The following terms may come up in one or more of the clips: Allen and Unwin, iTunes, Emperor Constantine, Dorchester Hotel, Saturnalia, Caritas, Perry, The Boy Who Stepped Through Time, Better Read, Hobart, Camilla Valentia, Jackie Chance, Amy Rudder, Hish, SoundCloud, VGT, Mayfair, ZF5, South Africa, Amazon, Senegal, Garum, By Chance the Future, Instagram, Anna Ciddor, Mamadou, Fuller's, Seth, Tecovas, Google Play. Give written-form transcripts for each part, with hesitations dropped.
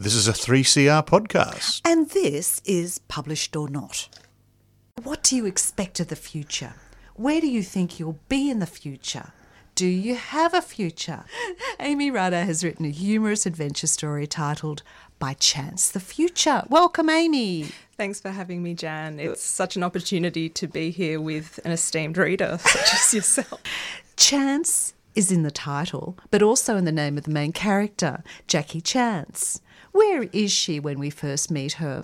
This is a 3CR podcast. And this is Published or Not. What do you expect of the future? Where do you think you'll be in the future? Do you have a future? Amy Rudder has written a humorous adventure story titled By Chance the Future. Welcome, Amy. Thanks for having me, Jan. It's such an opportunity to be here with an esteemed reader such as yourself. Chance is in the title, but also in the name of the main character, Jackie Chance. Where is she when we first meet her?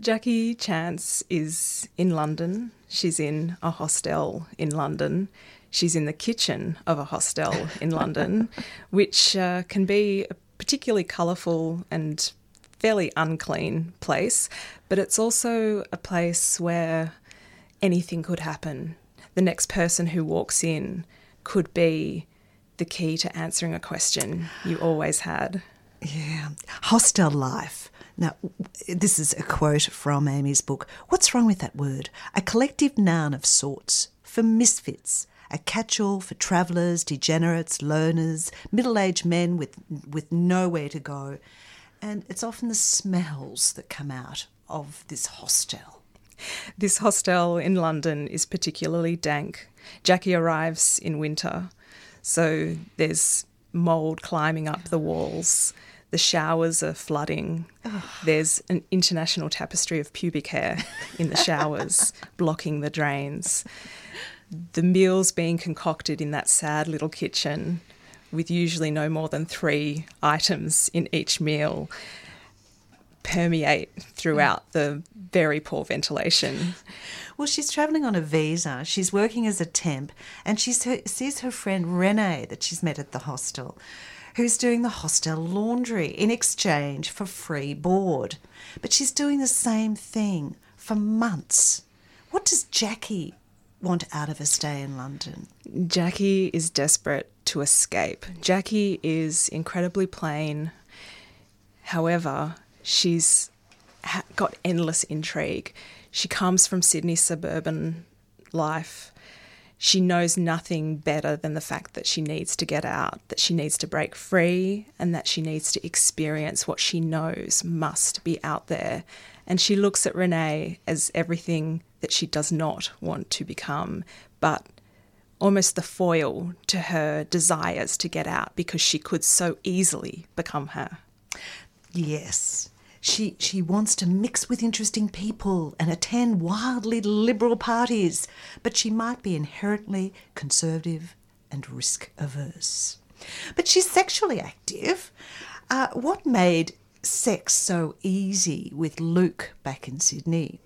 Jackie Chance is in London. She's in a hostel in London. She's in the kitchen of a hostel in London, which can be a particularly colourful and fairly unclean place, but it's also a place where anything could happen. The next person who walks in could be the key to answering a question you always had. Yeah. Hostel life. Now, this is a quote from Amy's book. What's wrong with that word? A collective noun of sorts for misfits. A catch-all for travellers, degenerates, loners, middle-aged men with nowhere to go. And it's often the smells that come out of this hostel. This hostel in London is particularly dank. Jackie arrives in winter, so there's mould climbing up the walls. The showers are flooding. Oh. There's an international tapestry of pubic hair in the showers, blocking the drains. The meals being concocted in that sad little kitchen with usually no more than 3 items in each meal permeate throughout the very poor ventilation. Well, she's travelling on a visa. She's working as a temp and she sees her friend Renée that she's met at the hostel, who's doing the hostel laundry in exchange for free board. But she's doing the same thing for months. What does Jackie want out of a stay in London? Jackie is desperate to escape. Jackie is incredibly plain. However, she's got endless intrigue. She comes from Sydney suburban life. She knows nothing better than the fact that she needs to get out, that she needs to break free, and that she needs to experience what she knows must be out there. And she looks at Renée as everything that she does not want to become, but almost the foil to her desires to get out because she could so easily become her. Yes. She wants to mix with interesting people and attend wildly liberal parties, but she might be inherently conservative and risk-averse. But she's sexually active. What made sex so easy with Luke back in Sydney?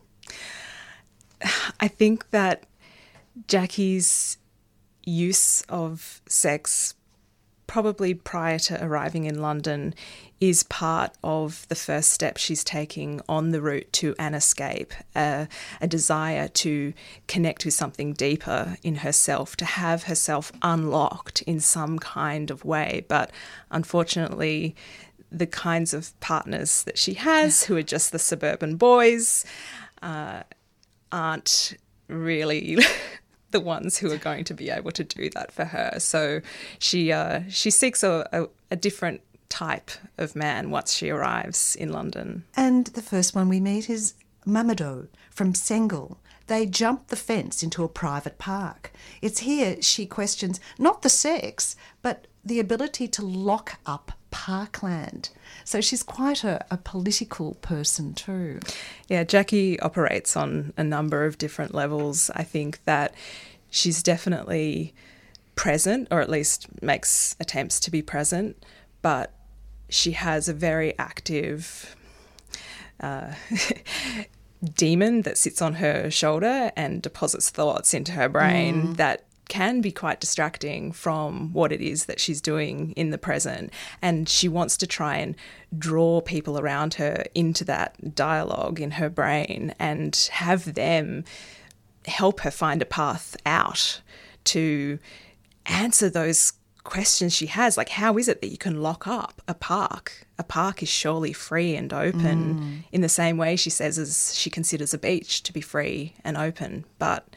I think that Jackie's use of sex, probably prior to arriving in London, is part of the first step she's taking on the route to an escape, a desire to connect with something deeper in herself, to have herself unlocked in some kind of way. But unfortunately, the kinds of partners that she has, who are just the suburban boys, aren't really the ones who are going to be able to do that for her. So she seeks a different type of man once she arrives in London. And the first one we meet is Mamadou from Senegal. They jump the fence into a private park. It's here she questions not the sex, but the ability to lock up parkland. So she's quite a political person too. Yeah, Jackie operates on a number of different levels. I think that she's definitely present, or at least makes attempts to be present, but she has a very active demon that sits on her shoulder and deposits thoughts into her brain that can be quite distracting from what it is that she's doing in the present. And she wants to try and draw people around her into that dialogue in her brain and have them help her find a path out to answer those questions she has, like how is it that you can lock up a park? A park is surely free and open in the same way she says as she considers a beach to be free and open, but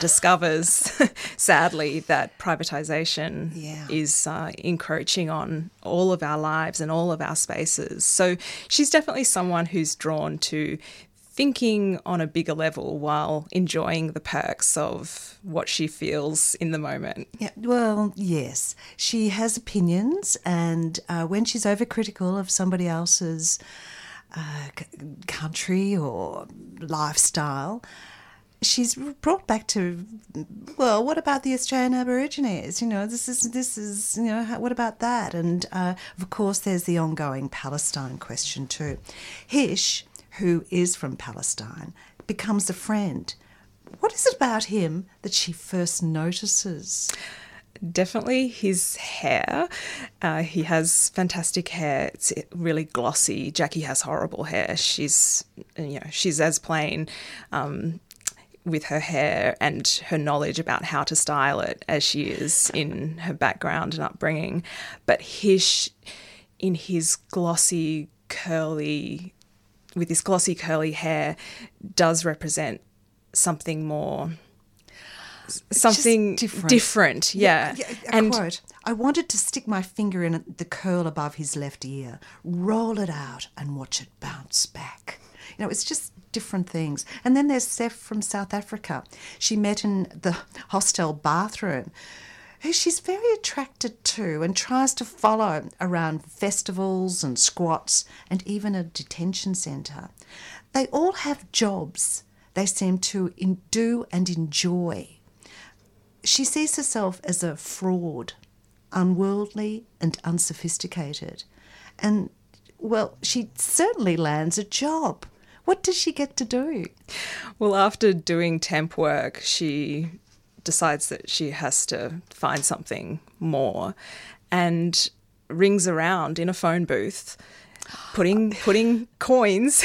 discovers, sadly, that privatisation is encroaching on all of our lives and all of our spaces. So she's definitely someone who's drawn to thinking on a bigger level while enjoying the perks of what she feels in the moment. Yeah, well, yes. She has opinions, and when she's overcritical of somebody else's country or lifestyle, she's brought back to, well, what about the Australian Aborigines? You know, this is, you know, what about that? And, of course, there's the ongoing Palestine question too. Hish, who is from Palestine, becomes a friend. What is it about him that she first notices? Definitely his hair. He has fantastic hair. It's really glossy. Jackie has horrible hair. She's as plain with her hair and her knowledge about how to style it as she is in her background and upbringing. But Hish, in his glossy, curly, with his glossy curly hair, does represent something more, something different. Yeah. Quote, "I wanted to stick my finger in the curl above his left ear, roll it out and watch it bounce back." You know, it's just different things. And then there's Seth from South Africa. She met in the hostel bathroom, who she's very attracted to and tries to follow around festivals and squats and even a detention centre. They all have jobs they seem to do and enjoy. She sees herself as a fraud, unworldly and unsophisticated. And, well, she certainly lands a job. What does she get to do? Well, after doing temp work, she decides that she has to find something more and rings around in a phone booth, putting coins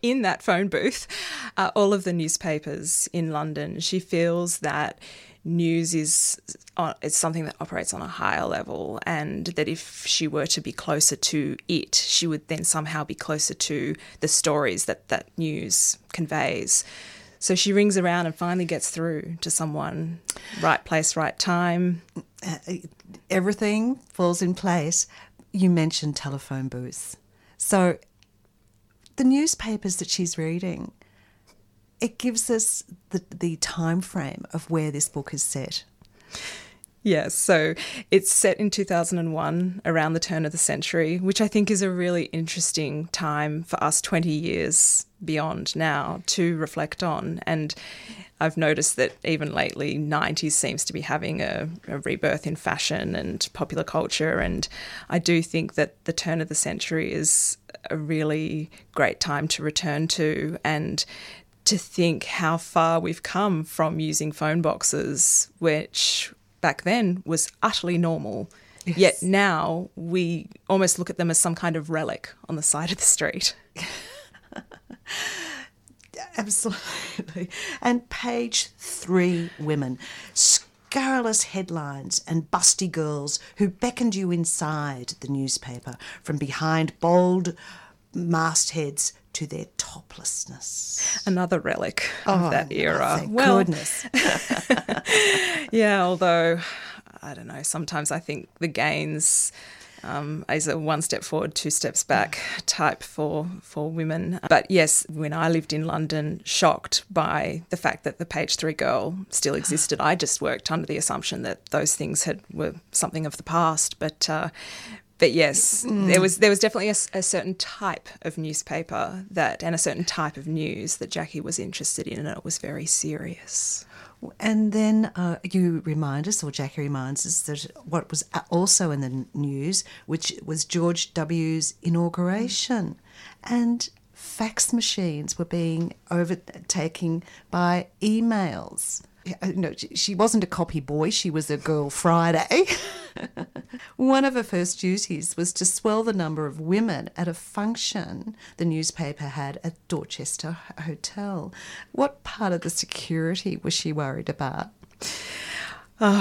in that phone booth, all of the newspapers in London. She feels that news is something that operates on a higher level, and that if she were to be closer to it, she would then somehow be closer to the stories that news conveys. So she rings around and finally gets through to someone. Right place, right time. Everything falls in place. You mentioned telephone booths. So the newspapers that she's reading, it gives us the time frame of where this book is set. Yes, so it's set in 2001, around the turn of the century, which I think is a really interesting time for us 20 years beyond now to reflect on. And I've noticed that even lately, 90s seems to be having a rebirth in fashion and popular culture. And I do think that the turn of the century is a really great time to return to and to think how far we've come from using phone boxes, which back then was utterly normal. Yes. Yet now we almost look at them as some kind of relic on the side of the street. Absolutely. And page 3, women. Scurrilous headlines and busty girls who beckoned you inside the newspaper from behind bold mastheads to their toplessness. Another relic of that era. Thank goodness. Yeah, although, I don't know, sometimes I think the gains is a one step forward, two steps back type for women. But yes, when I lived in London, shocked by the fact that the page 3 girl still existed. I just worked under the assumption that those things were something of the past, But yes, there was definitely a certain type of newspaper and a certain type of news that Jackie was interested in, and it was very serious. And then Jackie reminds us, that what was also in the news, which was George W.'s inauguration, and fax machines were being overtaken by emails. No, she wasn't a copy boy, she was a girl Friday. One of her first duties was to swell the number of women at a function the newspaper had at Dorchester Hotel. What part of the security was she worried about?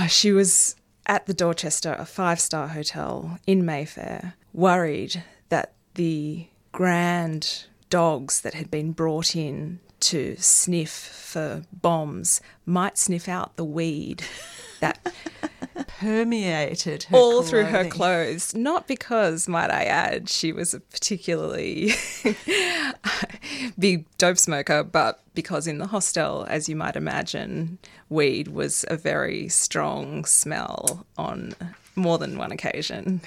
She was at the Dorchester, a 5-star hotel in Mayfair, worried that the grand dogs that had been brought in to sniff for bombs might sniff out the weed that permeated her all clothing. Through her clothes. Not because, might I add, she was a particularly big dope smoker, but because in the hostel, as you might imagine, weed was a very strong smell on more than one occasion.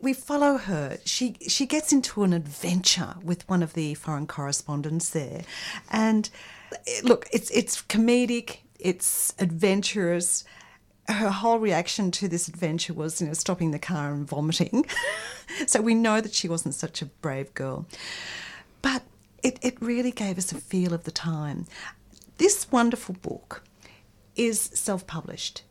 We follow her. She gets into an adventure with one of the foreign correspondents there. And look, it's comedic, it's adventurous. Her whole reaction to this adventure was, you know, stopping the car and vomiting. So we know that she wasn't such a brave girl. But it really gave us a feel of the time. This wonderful book is self-published.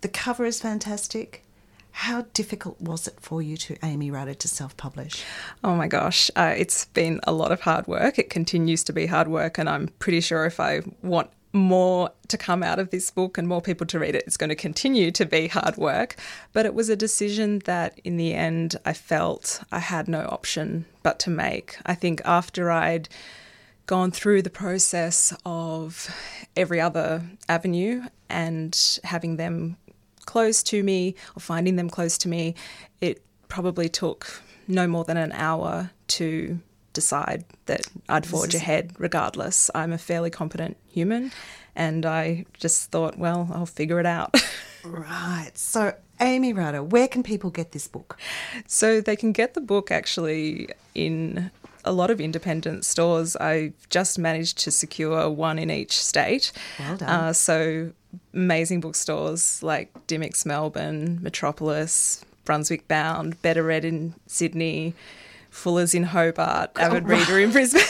The cover is fantastic. How difficult was it for you, to Amy Rudder, to self-publish? Oh, my gosh. It's been a lot of hard work. It continues to be hard work, and I'm pretty sure if I want more to come out of this book and more people to read it, it's going to continue to be hard work. But it was a decision that in the end I felt I had no option but to make. I think after I'd gone through the process of every other avenue and having them close to me or finding them close to me, it probably took no more than an hour to decide that I'd forge ahead regardless. I'm a fairly competent human, and I just thought, well, I'll figure it out. Right. So Amy Rudder, where can people get this book? So they can get the book actually in a lot of independent stores. I just managed to secure one in each state. Well done. So amazing bookstores like Dimmick's Melbourne, Metropolis, Brunswick Bound, Better Read in Sydney, Fuller's in Hobart, Avid Reader in Brisbane.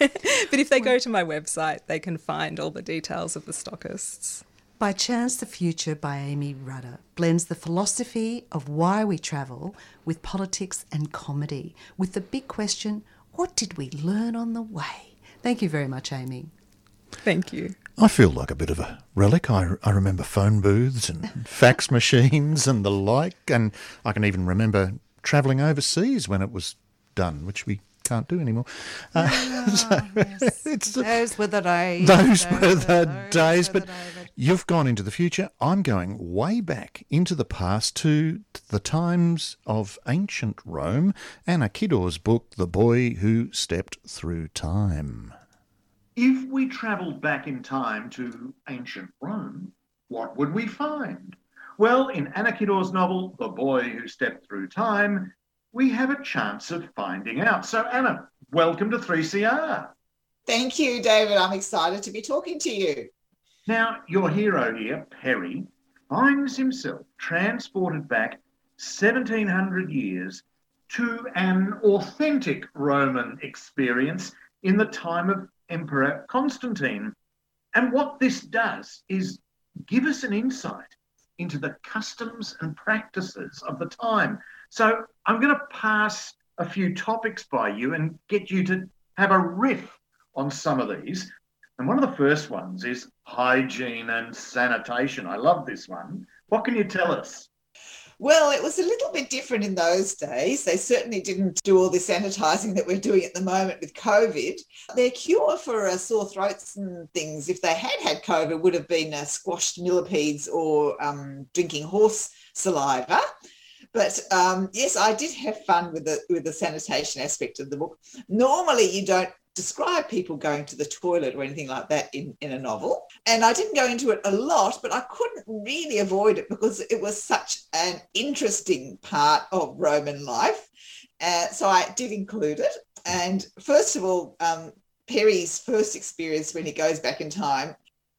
But if they go to my website, they can find all the details of the stockists. By Chance the Future by Amy Rudder blends the philosophy of why we travel with politics and comedy, with the big question, what did we learn on the way? Thank you very much, Amy. Thank you. I feel like a bit of a relic. I remember phone booths and fax machines and the like, and I can even remember travelling overseas when it was done, which we can't do anymore. Those were the days. But you've gone into the future. I'm going way back into the past to the times of ancient Rome. Anna Ciddor's book, The Boy Who Stepped Through Time. If we travelled back in time to ancient Rome, what would we find? Well, in Anna Ciddor's novel, The Boy Who Stepped Through Time, we have a chance of finding out. So, Anna, welcome to 3CR. Thank you, David. I'm excited to be talking to you. Now, your hero here, Perry, finds himself transported back 1,700 years to an authentic Roman experience in the time of Emperor Constantine. And what this does is give us an insight into the customs and practices of the time. So I'm going to pass a few topics by you and get you to have a riff on some of these. And one of the first ones is hygiene and sanitation. I love this one. What can you tell us? Well, it was a little bit different in those days. They certainly didn't do all the sanitising that we're doing at the moment with COVID. Their cure for sore throats and things, if they had had COVID, would have been squashed millipedes or drinking horse saliva. But yes, I did have fun with the sanitation aspect of the book. Normally you don't describe people going to the toilet or anything like that in a novel. And I didn't go into it a lot, but I couldn't really avoid it because it was such an interesting part of Roman life. So I did include it. And first of all, Perry's first experience when he goes back in time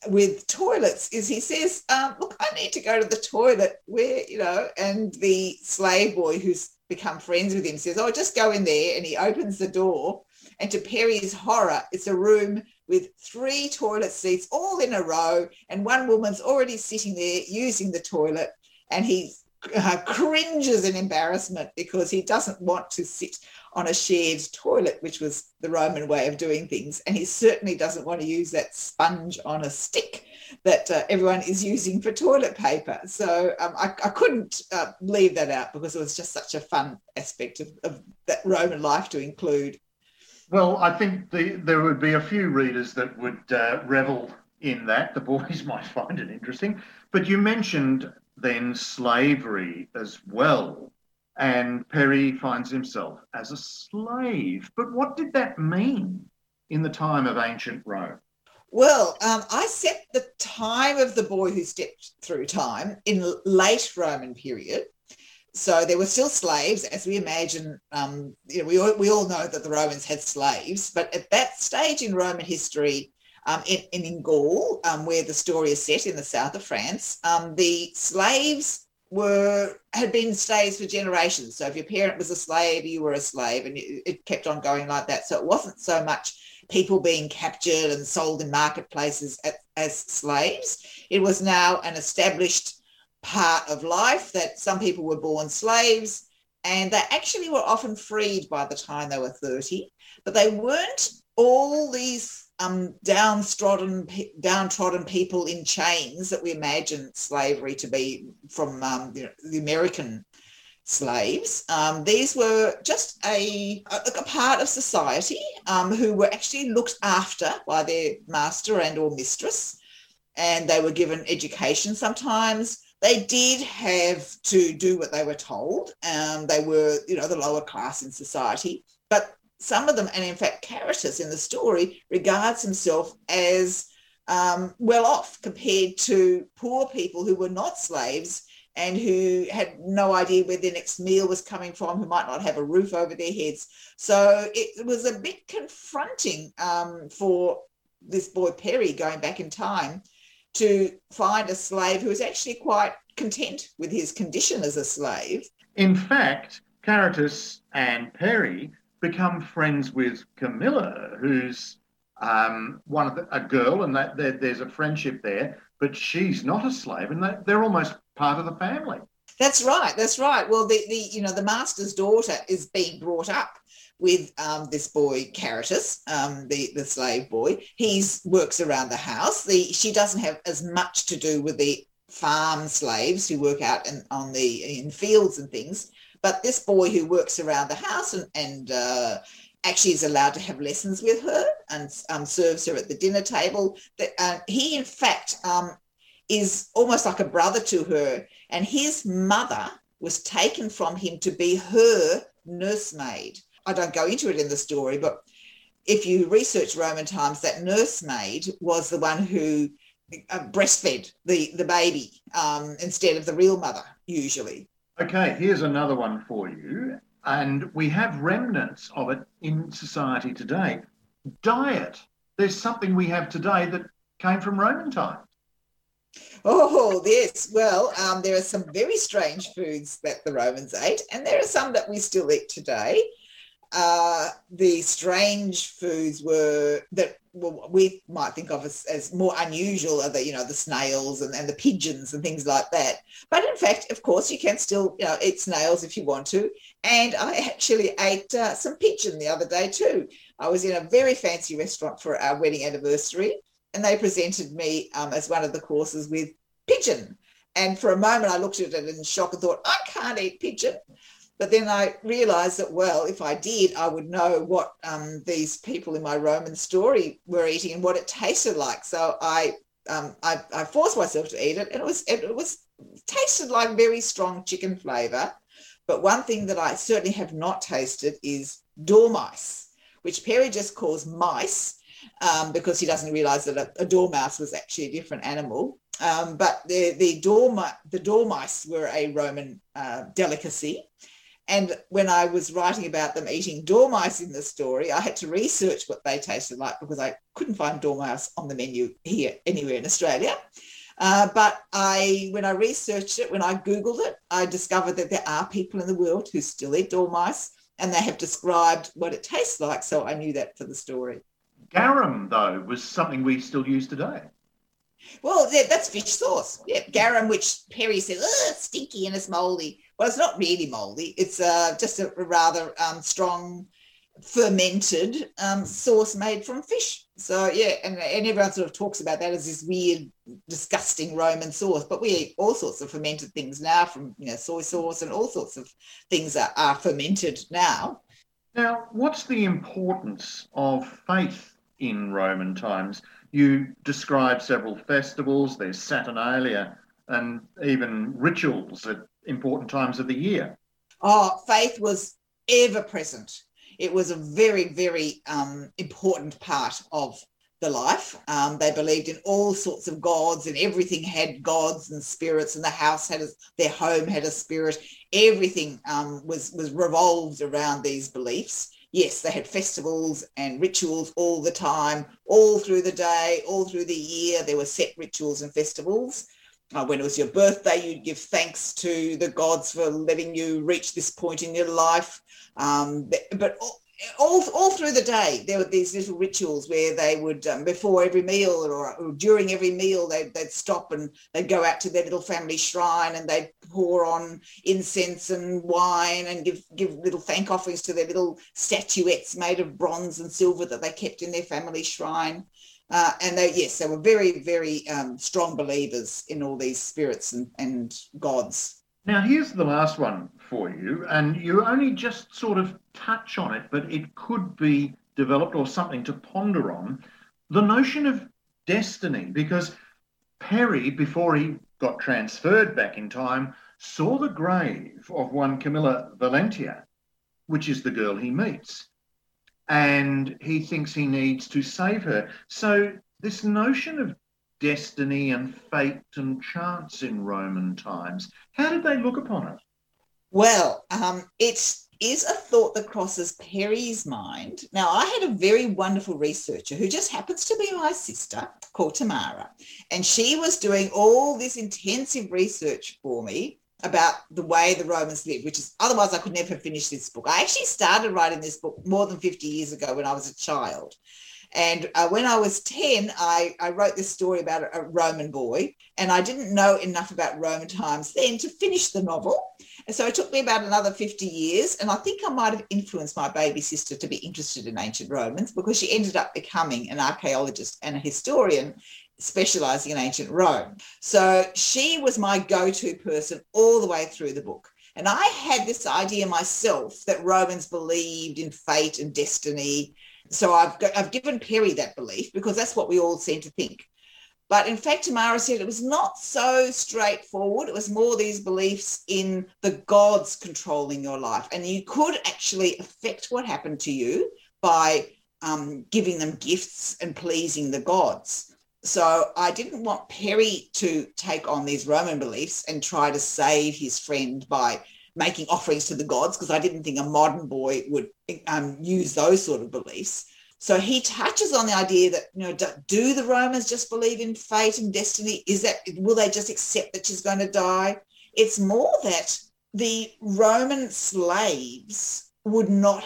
with toilets is he says, look, I need to go to the toilet where, you know, and the slave boy who's become friends with him says, oh, just go in there. And he opens the door. And to Perry's horror, it's a room with 3 toilet seats all in a row, and one woman's already sitting there using the toilet, and he cringes in embarrassment because he doesn't want to sit on a shared toilet, which was the Roman way of doing things, and he certainly doesn't want to use that sponge on a stick that everyone is using for toilet paper. So I couldn't leave that out because it was just such a fun aspect of that Roman life to include. Well, I think there would be a few readers that would revel in that. The boys might find it interesting. But you mentioned then slavery as well, and Perry finds himself as a slave. But what did that mean in the time of ancient Rome? Well, I set the time of The Boy Who Stepped Through Time in late Roman period. So there were still slaves, as we imagine. We all know that the Romans had slaves, but at that stage in Roman history, in Gaul, where the story is set in the south of France, the slaves had been slaves for generations. So if your parent was a slave, you were a slave, and it kept on going like that. So it wasn't so much people being captured and sold in marketplaces as slaves. It was now an established part of life that some people were born slaves, and they actually were often freed by the time they were 30, but they weren't all these downtrodden people in chains that we imagine slavery to be from the American slaves. These were just a part of society who were actually looked after by their master and or mistress, and they were given education sometimes. They did have to do what they were told. They were, the lower class in society. But some of them, and in fact, Caritas in the story regards himself as well off compared to poor people who were not slaves and who had no idea where their next meal was coming from, who might not have a roof over their heads. So it was a bit confronting for this boy Perry going back in time to find a slave who is actually quite content with his condition as a slave. In fact, Caritas and Perry become friends with Camilla, who's a girl, and that there's a friendship there, but she's not a slave, and they're almost part of the family. That's right. Well, the master's daughter is being brought up with this boy Caritas, the slave boy. He works around the house. She doesn't have as much to do with the farm slaves who work out in fields and things. But this boy who works around the house and actually is allowed to have lessons with her and serves her at the dinner table. He, in fact, is almost like a brother to her. And his mother was taken from him to be her nursemaid. I don't go into it in the story, but if you research Roman times, that nursemaid was the one who breastfed the baby instead of the real mother, usually. Okay, here's another one for you. And we have remnants of it in society today. Diet. There's something we have today that came from Roman times. Oh, yes. Well, there are some very strange foods that the Romans ate, and there are some that we still eat today. The strange foods we might think of as more unusual are the snails and the pigeons and things like that. But in fact, of course, you can still eat snails if you want to. And I actually ate some pigeon the other day too. I was in a very fancy restaurant for our wedding anniversary, and they presented me as one of the courses with pigeon. And for a moment, I looked at it in shock and thought, I can't eat pigeon. But then I realised that, well, if I did, I would know what these people in my Roman story were eating and what it tasted like. So I forced myself to eat it, and it tasted like very strong chicken flavour. But one thing that I certainly have not tasted is dormice, which Perry just calls mice because he doesn't realise that a dormouse was actually a different animal. But the dormice were a Roman delicacy. And when I was writing about them eating dormice in the story, I had to research what they tasted like because I couldn't find dormouse on the menu here anywhere in Australia. But when I researched it, when I Googled it, I discovered that there are people in the world who still eat dormice, and they have described what it tastes like. So I knew that for the story. Garum, though, was something we still use today. Well, that's fish sauce. Yeah, garum, which Perry says, oh, it's stinky and it's mouldy. Well, it's not really mouldy. It's just a rather strong fermented sauce made from fish. So, yeah, and everyone sort of talks about that as this weird, disgusting Roman sauce. But we eat all sorts of fermented things now from soy sauce, and all sorts of things are fermented now. Now, what's the importance of faith in Roman times? You describe several festivals, there's Saturnalia, and even rituals at important times of the year. Oh, faith was ever present. It was a very, very important part of the life. They believed in all sorts of gods, and everything had gods and spirits, and the house had their home had a spirit. Everything was revolved around these beliefs. Yes, they had festivals and rituals all the time, all through the day, all through the year. There were set rituals and festivals. When it was your birthday, you'd give thanks to the gods for letting you reach this point in your life. But all through the day, there were these little rituals where they would, before every meal or during every meal, they'd stop and they'd go out to their little family shrine and they'd pour on incense and wine and give little thank offerings to their little statuettes made of bronze and silver that they kept in their family shrine. And they were very, very strong believers in all these spirits and gods. Now, here's the last one for you, and you only just sort of touch on it, but it could be developed or something to ponder on, the notion of destiny, because Perry, before he got transferred back in time, saw the grave of one Camilla Valentia, which is the girl he meets, and he thinks he needs to save her. So this notion of destiny and fate and chance in Roman times, how did they look upon it? Well, it is a thought that crosses Perry's mind. Now, I had a very wonderful researcher who just happens to be my sister, called Tamara, and she was doing all this intensive research for me about the way the Romans lived, which is otherwise I could never finish this book. I actually started writing this book more than 50 years ago when I was a child. And when I was 10, I wrote this story about a Roman boy, and I didn't know enough about Roman times then to finish the novel. And so it took me about another 50 years. And I think I might have influenced my baby sister to be interested in ancient Romans, because she ended up becoming an archaeologist and a historian specializing in ancient Rome. So she was my go-to person all the way through the book. And I had this idea myself that Romans believed in fate and destiny. So I've given Perry that belief because that's what we all seem to think. But in fact, Tamara said it was not so straightforward. It was more these beliefs in the gods controlling your life. And you could actually affect what happened to you by giving them gifts and pleasing the gods. So I didn't want Perry to take on these Roman beliefs and try to save his friend by making offerings to the gods, because I didn't think a modern boy would use those sort of beliefs. So he touches on the idea that, you know, do the Romans just believe in fate and destiny? Will they just accept that she's going to die? It's more that the Roman slaves would not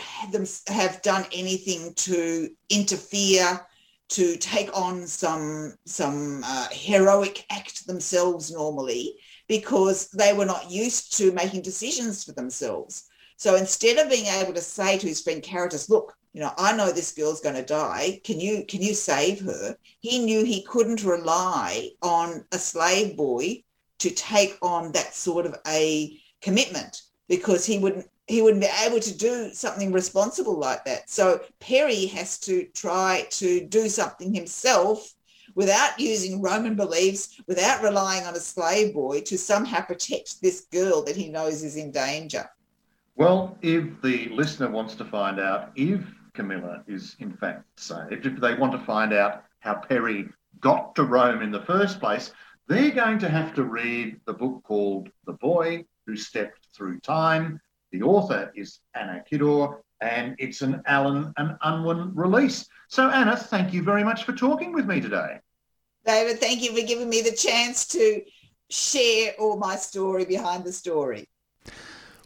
have done anything to interfere, to take on some heroic act themselves normally, because they were not used to making decisions for themselves. So instead of being able to say to his friend Caritas, look, you know, I know this girl's going to die. Can you save her? He knew he couldn't rely on a slave boy to take on that sort of a commitment, because he wouldn't be able to do something responsible like that. So Perry has to try to do something himself without using Roman beliefs, without relying on a slave boy to somehow protect this girl that he knows is in danger. Well, if the listener wants to find out if Camilla is in fact saved, if they want to find out how Perry got to Rome in the first place, they're going to have to read the book called The Boy Who Stepped Through Time. The author is Anna Ciddor, and it's an Allen and Unwin release. So, Anna, thank you very much for talking with me today. David, thank you for giving me the chance to share all my story behind the story.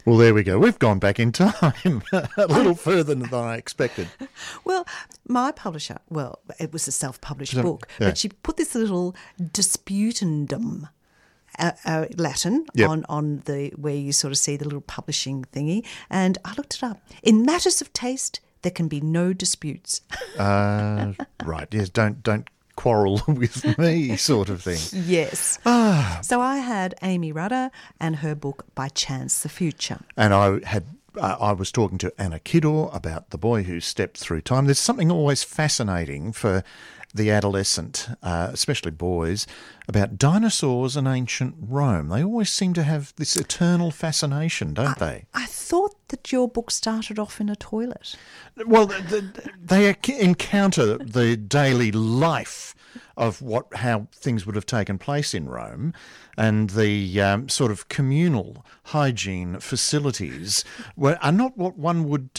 Well, there we go. We've gone back in time a little further than I expected. Well, my publisher, it was a self-published book, but she put this little disputandum, Latin, on the where you sort of see the little publishing thingy. And I looked it up. In matters of taste, there can be no disputes. Right. Yes, don't quarrel with me sort of thing. Yes. So I had Amy Rudder and her book By Chance the Future. And I had I was talking to Anna Ciddor about The Boy Who Stepped Through Time. There's something always fascinating for the adolescent, especially boys, about dinosaurs and ancient Rome. They always seem to have this eternal fascination, don't they? I thought that your book started off in a toilet. Well, they encounter the daily life of how things would have taken place in Rome and the sort of communal hygiene facilities are not what one would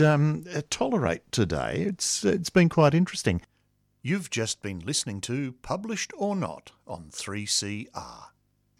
tolerate today. It's been quite interesting. You've just been listening to Published or Not on 3CR.